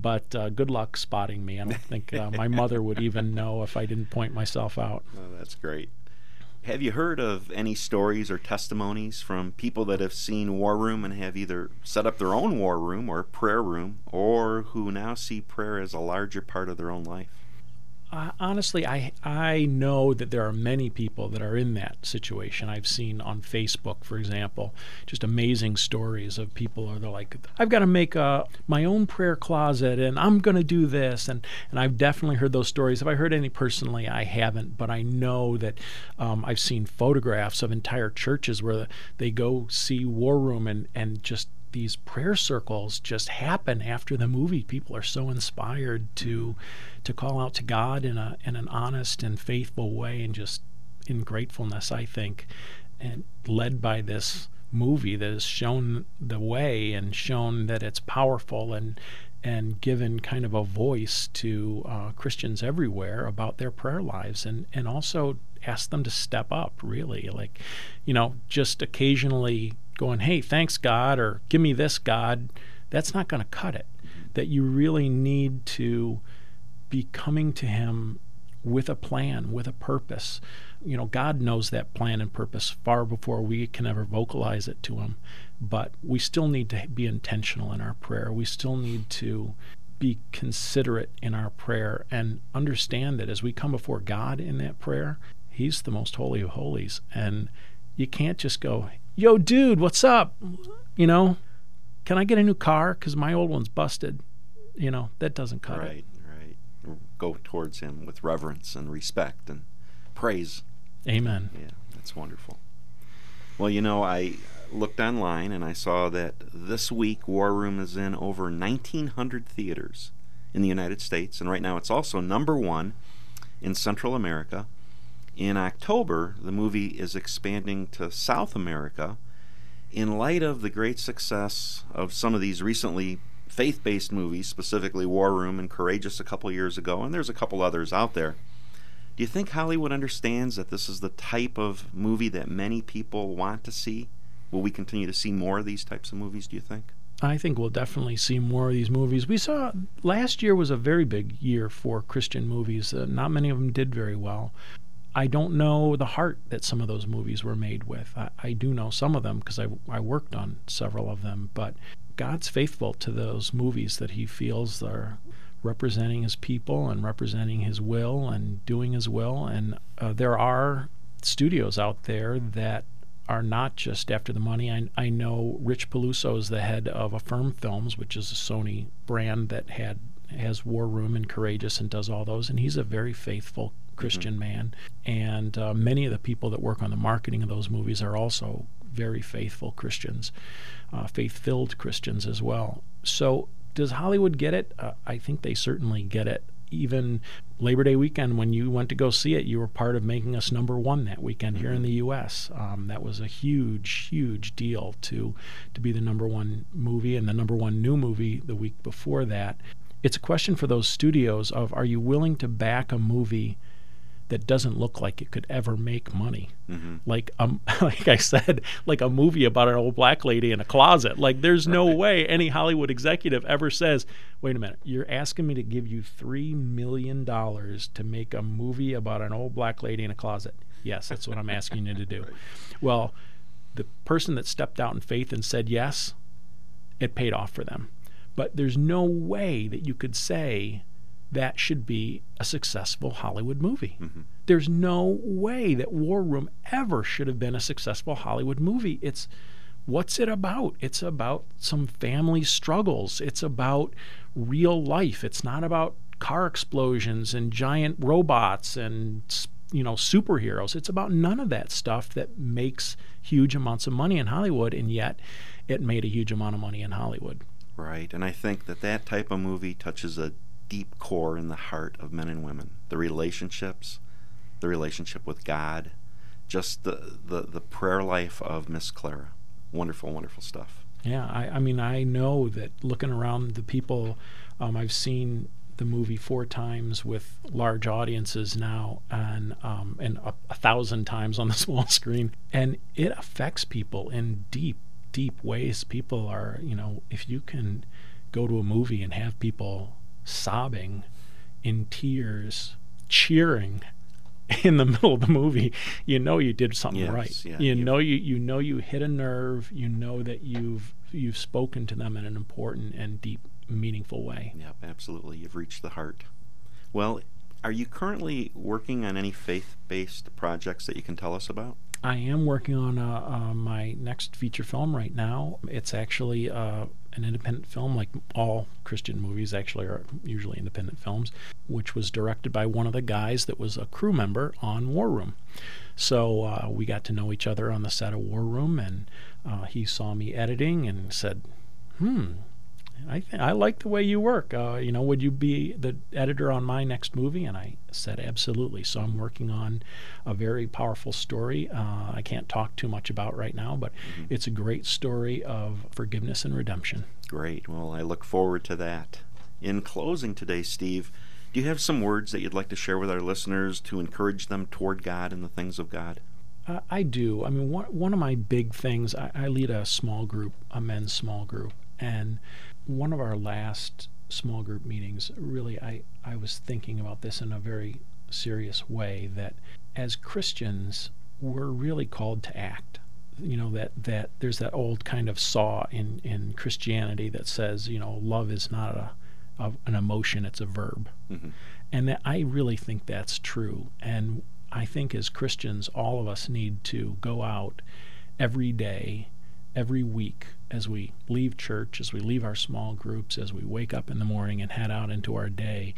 but uh, good luck spotting me. I don't think uh, my mother would even know if I didn't point myself out. Oh, that's great. Have you heard of any stories or testimonies from people that have seen War Room and have either set up their own war room or prayer room, or who now see prayer as a larger part of their own life? Uh, honestly, I I know that there are many people that are in that situation. I've seen on Facebook, for example, just amazing stories of people who are like, I've got to make a, my own prayer closet, and I'm going to do this. And, and I've definitely heard those stories. Have I heard any personally? I haven't, but I know that um, I've seen photographs of entire churches where the, they go see War Room and, and just these prayer circles just happen after the movie. People are so inspired to to call out to God in a in an honest and faithful way, and just in gratefulness, I think, and led by this movie that has shown the way and shown that it's powerful and and given kind of a voice to uh, Christians everywhere about their prayer lives, and and also ask them to step up, really, like, you know, just occasionally going, hey, thanks, God, or give me this, God, that's not going to cut it. That you really need to be coming to him with a plan, with a purpose. You know, God knows that plan and purpose far before we can ever vocalize it to him. But we still need to be intentional in our prayer. We still need to be considerate in our prayer and understand that as we come before God in that prayer, he's the most holy of holies. And you can't just go, yo, dude, what's up? You know, can I get a new car? Because my old one's busted. You know, that doesn't cut right, it. Right, right. Go towards him with reverence and respect and praise. Amen. Yeah, that's wonderful. Well, you know, I looked online and I saw that this week War Room is in over nineteen hundred theaters in the United States. And right now it's also number one in Central America. In October, the movie is expanding to South America. In light of the great success of some of these recently faith-based movies, specifically War Room and Courageous a couple years ago, and there's a couple others out there, do you think Hollywood understands that this is the type of movie that many people want to see? Will we continue to see more of these types of movies, do you think? I think we'll definitely see more of these movies. We saw last year was a very big year for Christian movies. Uh, not many of them did very well. I don't know the heart that some of those movies were made with. I, I do know some of them because I, I worked on several of them, but God's faithful to those movies that he feels are representing his people and representing his will and doing his will. And uh, there are studios out there that are not just after the money. I, I know Rich Peluso is the head of Affirm Films, which is a Sony brand that had has War Room and Courageous and does all those, and he's a very faithful Christian man, and uh, many of the people that work on the marketing of those movies are also very faithful Christians, uh, faith-filled Christians as well. So does Hollywood get it? Uh, I think they certainly get it. Even Labor Day weekend, when you went to go see it, you were part of making us number one that weekend mm-hmm. here in the U S Um, that was a huge, huge deal to to be the number one movie and the number one new movie the week before that. It's a question for those studios of, are you willing to back a movie that doesn't look like it could ever make money? Mm-hmm. Like um, like I said, like a movie about an old black lady in a closet. Like there's right. no way any Hollywood executive ever says, wait a minute, you're asking me to give you three million dollars to make a movie about an old black lady in a closet. Yes, that's what I'm asking you to do. Right. Well, the person that stepped out in faith and said yes, it paid off for them. But there's no way that you could say that should be a successful Hollywood movie. Mm-hmm. There's no way that War Room ever should have been a successful Hollywood movie. It's, what's it about? It's about some family struggles. It's about real life. It's not about car explosions and giant robots and, you know, superheroes. It's about none of that stuff that makes huge amounts of money in Hollywood, and yet it made a huge amount of money in Hollywood. Right, and I think that that type of movie touches a deep core in the heart of men and women, the relationships, the relationship with God, just the the, the prayer life of Miss Clara. Wonderful, wonderful stuff. Yeah, I, I mean, I know that looking around the people, um, I've seen the movie four times with large audiences now, and um, and a, a thousand times on the small screen, and it affects people in deep, deep ways. People are, you know, if you can go to a movie and have people sobbing, in tears, cheering in the middle of the movie, you know you did something yes, right. Yeah, you yeah. know you you know you hit a nerve. You know that you've you've spoken to them in an important and deep, meaningful way. Yep, absolutely. You've reached the heart. Well, are you currently working on any faith-based projects that you can tell us about? I am working on uh, uh, my next feature film right now. It's actually uh, an independent film, like all Christian movies actually are usually independent films, which was directed by one of the guys that was a crew member on War Room. So uh, we got to know each other on the set of War Room, and uh, he saw me editing and said, hmm, I th- I like the way you work. Uh, you know, would you be the editor on my next movie? And I said, absolutely. So I'm working on a very powerful story uh, I can't talk too much about right now, but mm-hmm. it's a great story of forgiveness and redemption. Great. Well, I look forward to that. In closing today, Steve, do you have some words that you'd like to share with our listeners to encourage them toward God and the things of God? Uh, I do. I mean, one, one of my big things, I, I lead a small group, a men's small group, and one of our last small group meetings, really, I, I was thinking about this in a very serious way, that as Christians, we're really called to act. You know, that, that there's that old kind of saw in, in Christianity that says, you know, love is not a, a an emotion, it's a verb. Mm-hmm. And that I really think that's true. And I think as Christians, all of us need to go out every day, every week, as we leave church, as we leave our small groups, as we wake up in the morning and head out into our day,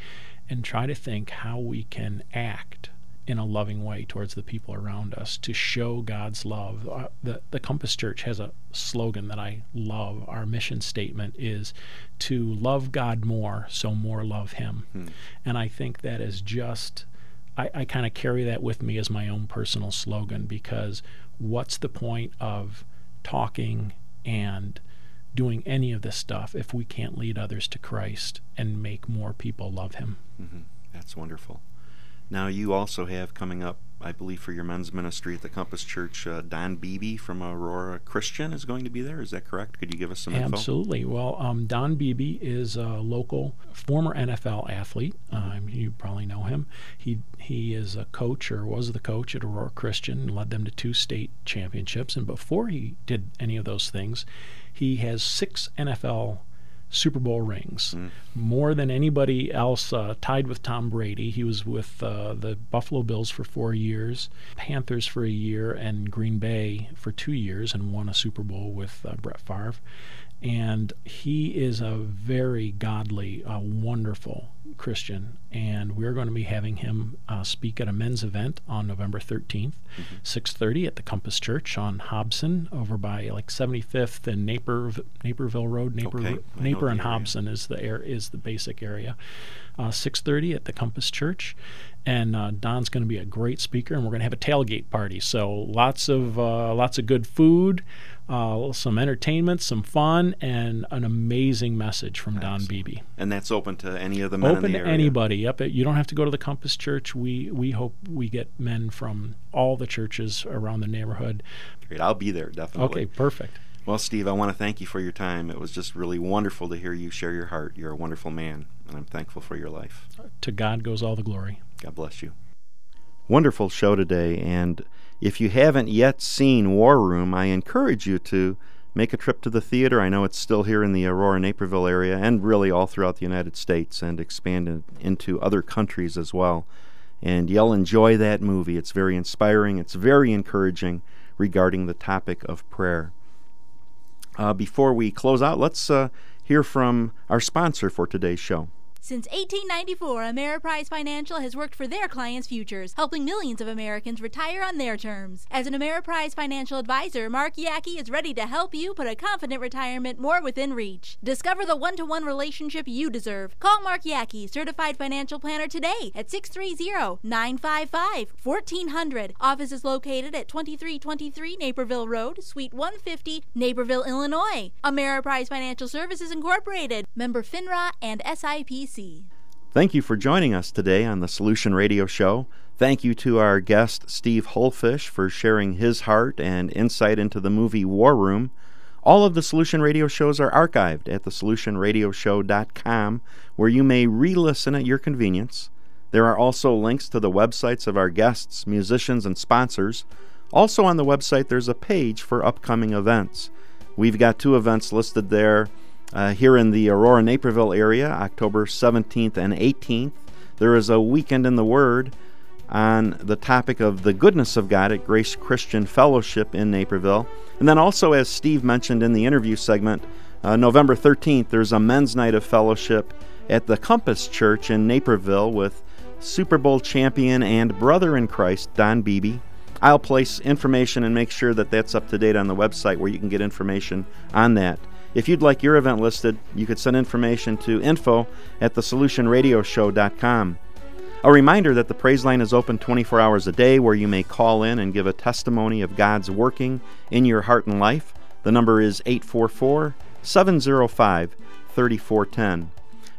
and try to think how we can act in a loving way towards the people around us to show God's love. Uh, the, the Compass Church has a slogan that I love. Our mission statement is to love God more, so more love Him. Hmm. And I think that is just, I, I kind of carry that with me as my own personal slogan, because what's the point of talking and doing any of this stuff if we can't lead others to Christ and make more people love Him? Mm-hmm. That's wonderful. Now, you also have coming up, I believe, for your men's ministry at the Compass Church, uh, Don Beebe from Aurora Christian is going to be there. Is that correct? Could you give us some info? Absolutely. Well, um, Don Beebe is a local former N F L athlete. Um, you probably know him. He he is a coach, or was the coach, at Aurora Christian, led them to two state championships. And before he did any of those things, he has six N F L Super Bowl rings, mm. more than anybody else, uh, tied with Tom Brady. He was with uh, the Buffalo Bills for four years, Panthers for a year, and Green Bay for two years, and won a Super Bowl with uh, Brett Favre. and he is a very godly, uh, wonderful Christian, and we're going to be having him uh, speak at a men's event on November thirteenth, mm-hmm. six thirty at the Compass Church on Hobson, over by like seventy-fifth and Naper, Naperville Road. Naper, okay. Naper and Hobson is the air, is the basic area. Uh, six thirty at the Compass Church, and uh, Don's going to be a great speaker, and we're going to have a tailgate party. So lots of uh, lots of good food, uh, some entertainment, some fun, and an amazing message from Don Beebe. And that's open to any of the men in the area? Open to anybody. Yep. You don't have to go to the Compass Church. We we hope we get men from all the churches around the neighborhood. Great. I'll be there, definitely. Okay, perfect. Well, Steve, I want to thank you for your time. It was just really wonderful to hear you share your heart. You're a wonderful man, and I'm thankful for your life. To God goes all the glory. God bless you. Wonderful show today, and if you haven't yet seen War Room, I encourage you to make a trip to the theater. I know it's still here in the Aurora, Naperville area, and really all throughout the United States, and expanded into other countries as well. And you'll enjoy that movie. It's very inspiring. It's very encouraging regarding the topic of prayer. Uh, before we close out, let's uh, hear from our sponsor for today's show. Since eighteen ninety-four, Ameriprise Financial has worked for their clients' futures, helping millions of Americans retire on their terms. As an Ameriprise Financial advisor, Mark Yaki is ready to help you put a confident retirement more within reach. Discover the one-to-one relationship you deserve. Call Mark Yaki, Certified Financial Planner, today at six three zero, nine five five, one four zero zero. Office is located at twenty-three twenty-three Naperville Road, Suite one fifty, Naperville, Illinois. Ameriprise Financial Services Incorporated, member FINRA and S I P C. Thank you for joining us today on the Solution Radio Show. Thank you to our guest, Steve Hullfish, for sharing his heart and insight into the movie War Room. All of the Solution Radio Shows are archived at the solution radio show dot com, where you may re-listen at your convenience. There are also links to the websites of our guests, musicians, and sponsors. Also on the website, there's a page for upcoming events. We've got two events listed there. Uh, here in the Aurora, Naperville area, October seventeenth and eighteenth, there is a Weekend in the Word on the topic of the goodness of God at Grace Christian Fellowship in Naperville. And then also, as Steve mentioned in the interview segment, uh, November thirteenth, there's a Men's Night of Fellowship at the Compass Church in Naperville with Super Bowl champion and brother in Christ, Don Beebe. I'll place information and make sure that that's up to date on the website where you can get information on that. If you'd like your event listed, you could send information to info at the solution radio show dot com. A reminder that the Praise Line is open twenty-four hours a day, where you may call in and give a testimony of God's working in your heart and life. The number is eight four four, seven zero five, three four one zero.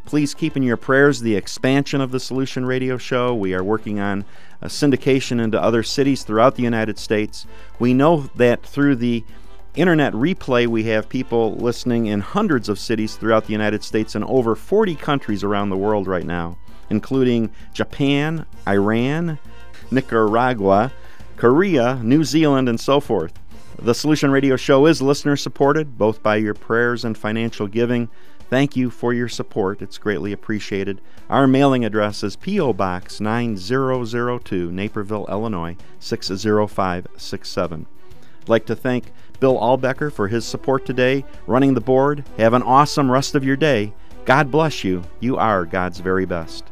Please keep in your prayers the expansion of the Solution Radio Show. We are working on a syndication into other cities throughout the United States. We know that through the Internet replay, we have people listening in hundreds of cities throughout the United States and over forty countries around the world right now, including Japan, Iran, Nicaragua, Korea, New Zealand, and so forth. The Solution Radio Show is listener supported, both by your prayers and financial giving. Thank you for your support. It's greatly appreciated. Our mailing address is P O Box nine zero zero two, Naperville, Illinois six zero five six seven. I'd like to thank Bill Allbecker for his support today, running the board. Have an awesome rest of your day. God bless you. You are God's very best.